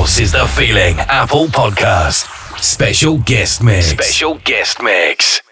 house is the feeling. Apple Podcast. Special guest mix. Special guest mix.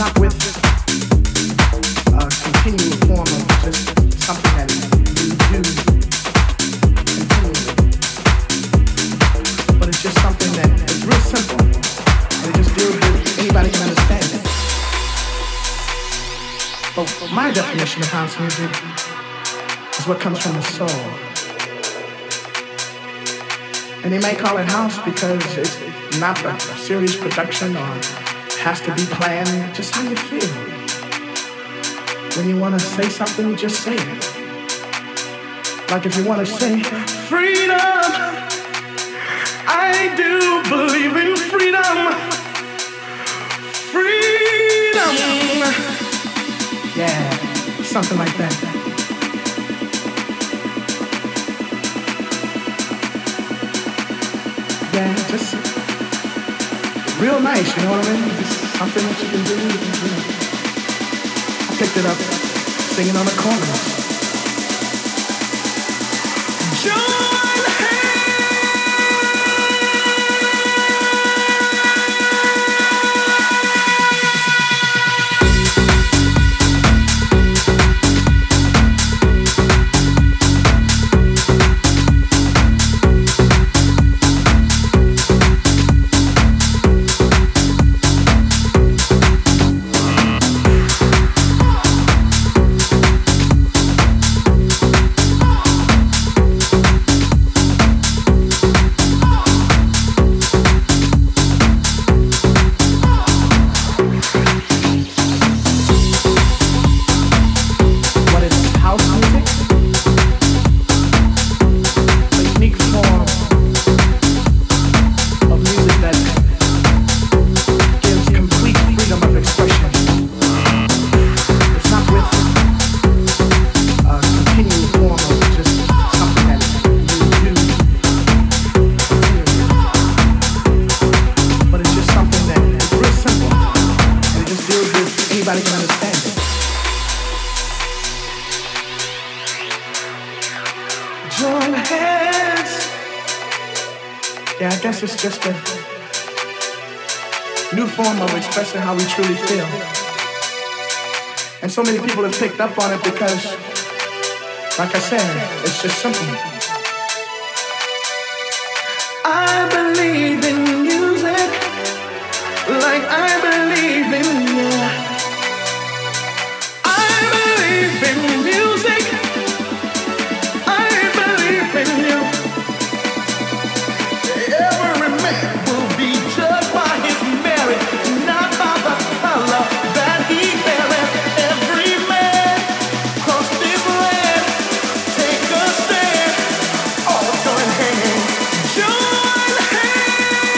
not with a continual form of just something that you do continually, but it's just something that is real simple, and it just deals with anybody can understand it. But my definition of house music is what comes from the soul, and they may call it house because it's not a serious production or has to be planned, just how you feel. When you want to say something, just say it. Like if you want to say, freedom, I do believe in freedom. Freedom. Yeah, something like that. Yeah, just real nice, you know what I mean? Just something that you can do. I picked it up singing on the corner. John expressing how we truly feel. And so many people have picked up on it because, like I said, it's just simple. I believe in music like I believe in you. I believe in music. I believe in you. Every man will be judged by his merit. Take a stand, all join hands, join hands.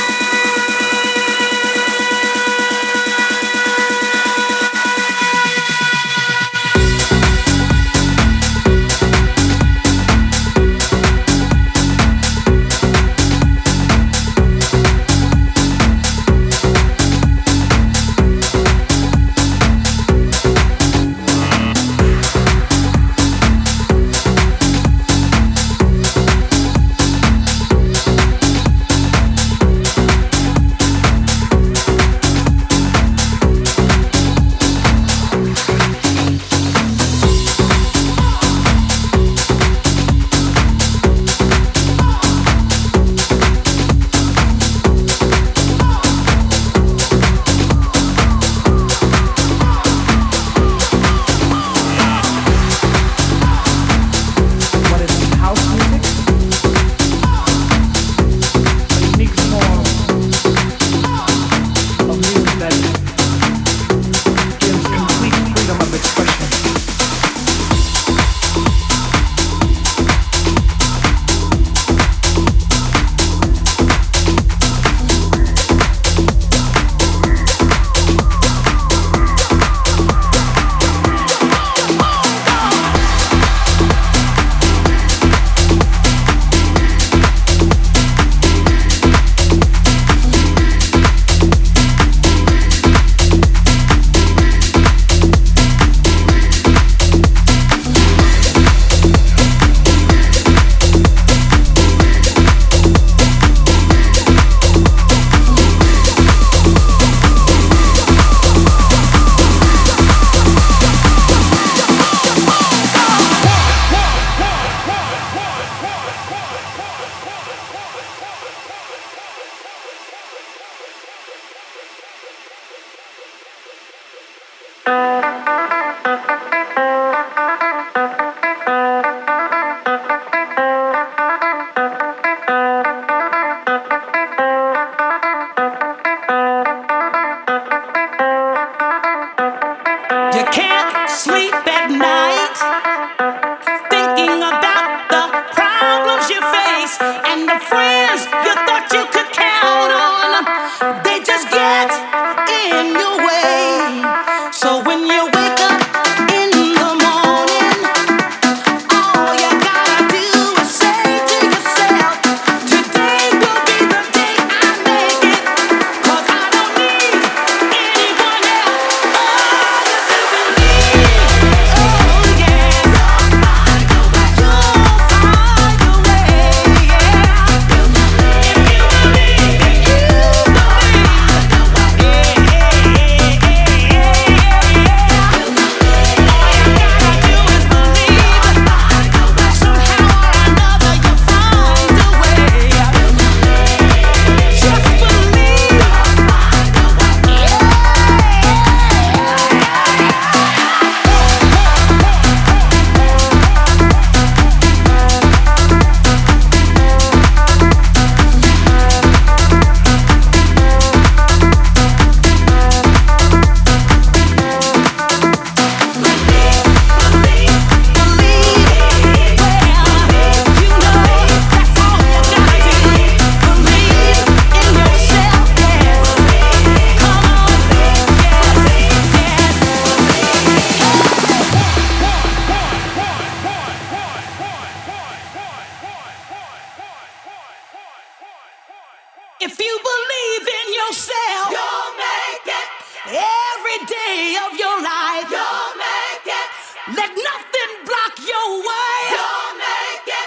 If you believe in yourself, you'll make it. Every day of your life, you'll make it. Let nothing block your way. You'll make it.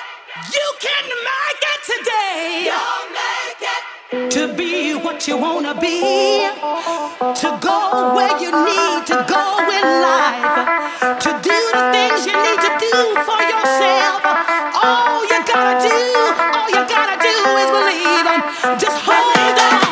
You can make it today. You'll make it. To be what you want to be. To go where you need to go in life. To do the things you need to do for yourself. All you gotta do, all you gotta do is believe. Just hold on.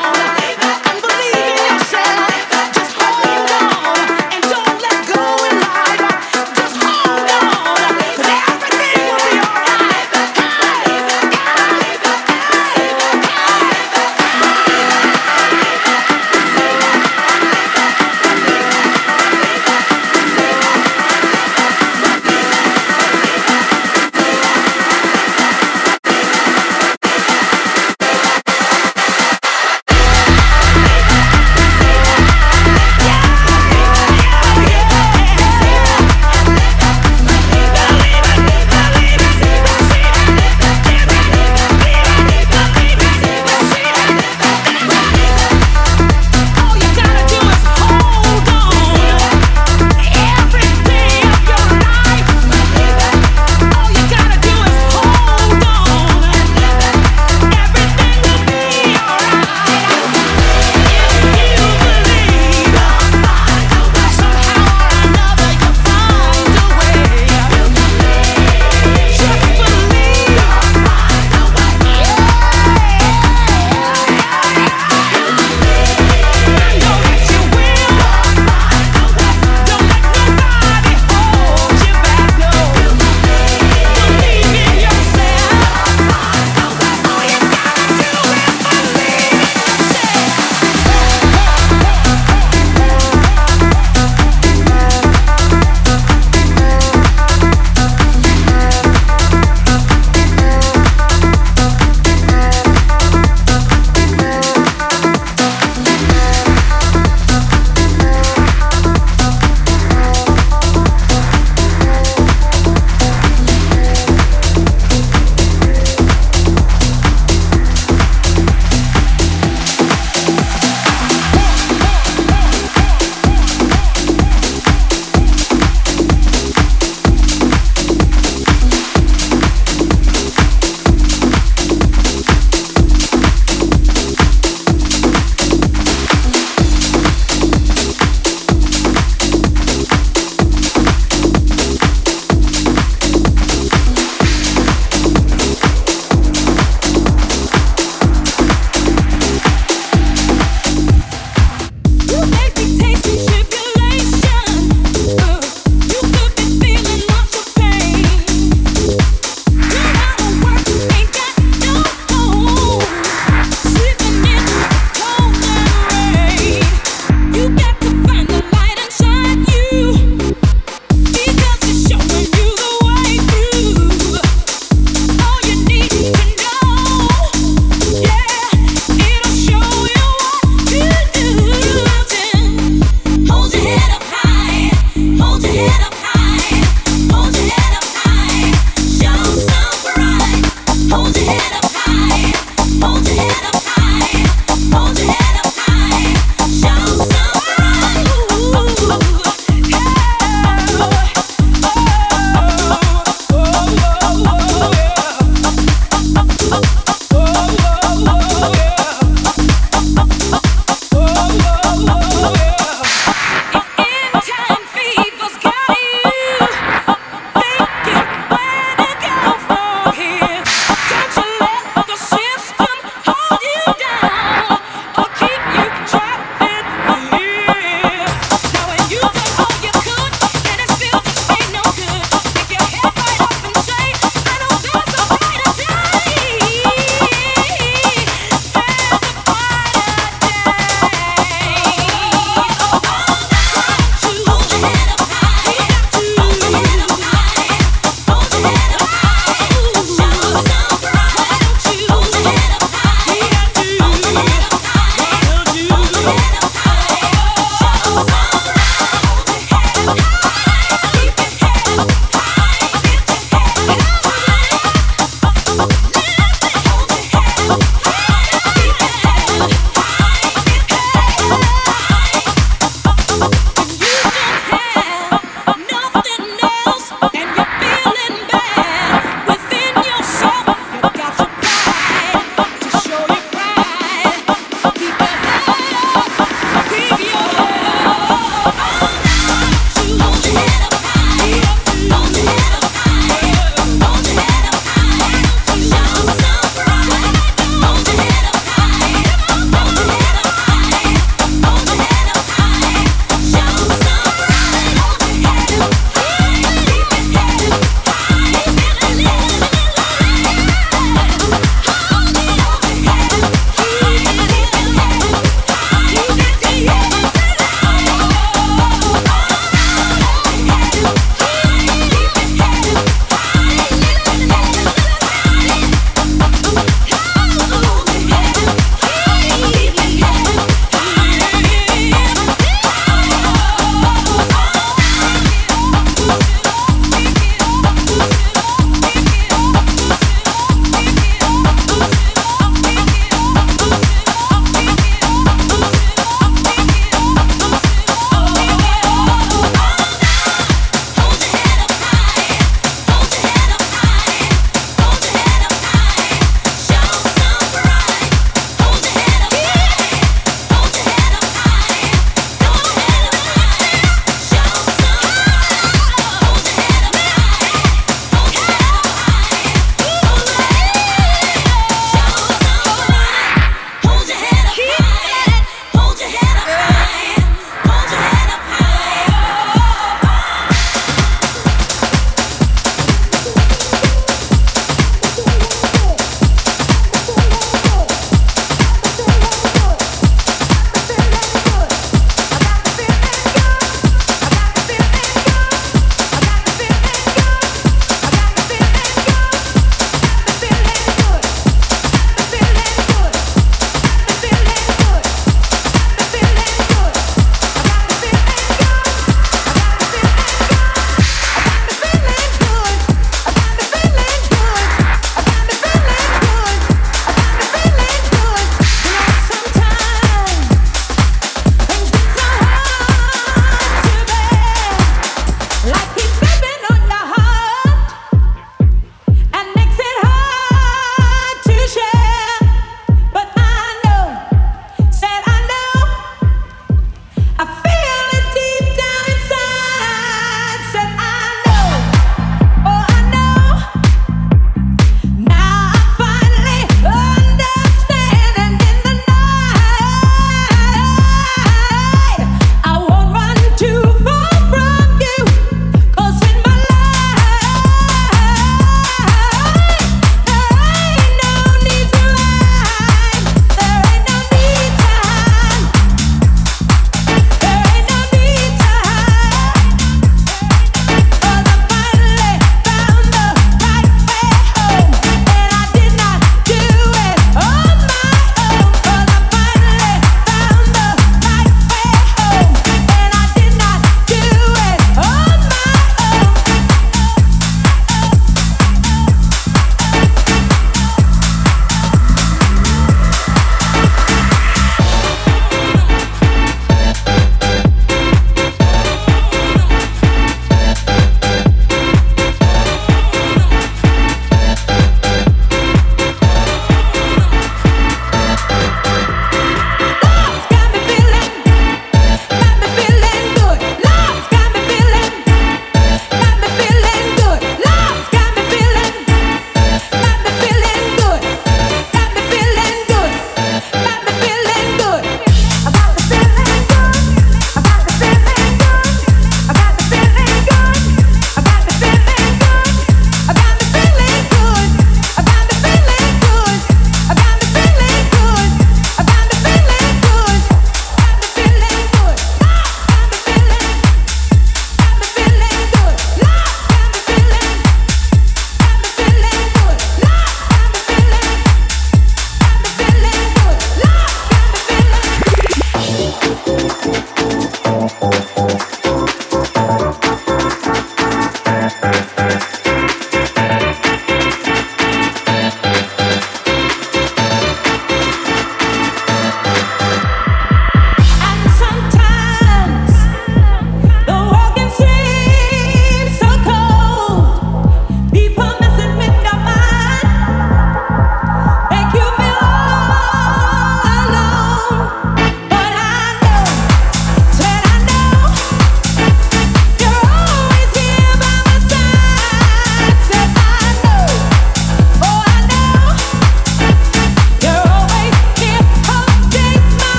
Fever's got it.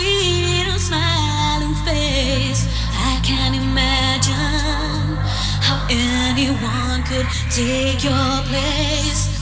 sweet and smiling face. I can't imagine how anyone could take your place.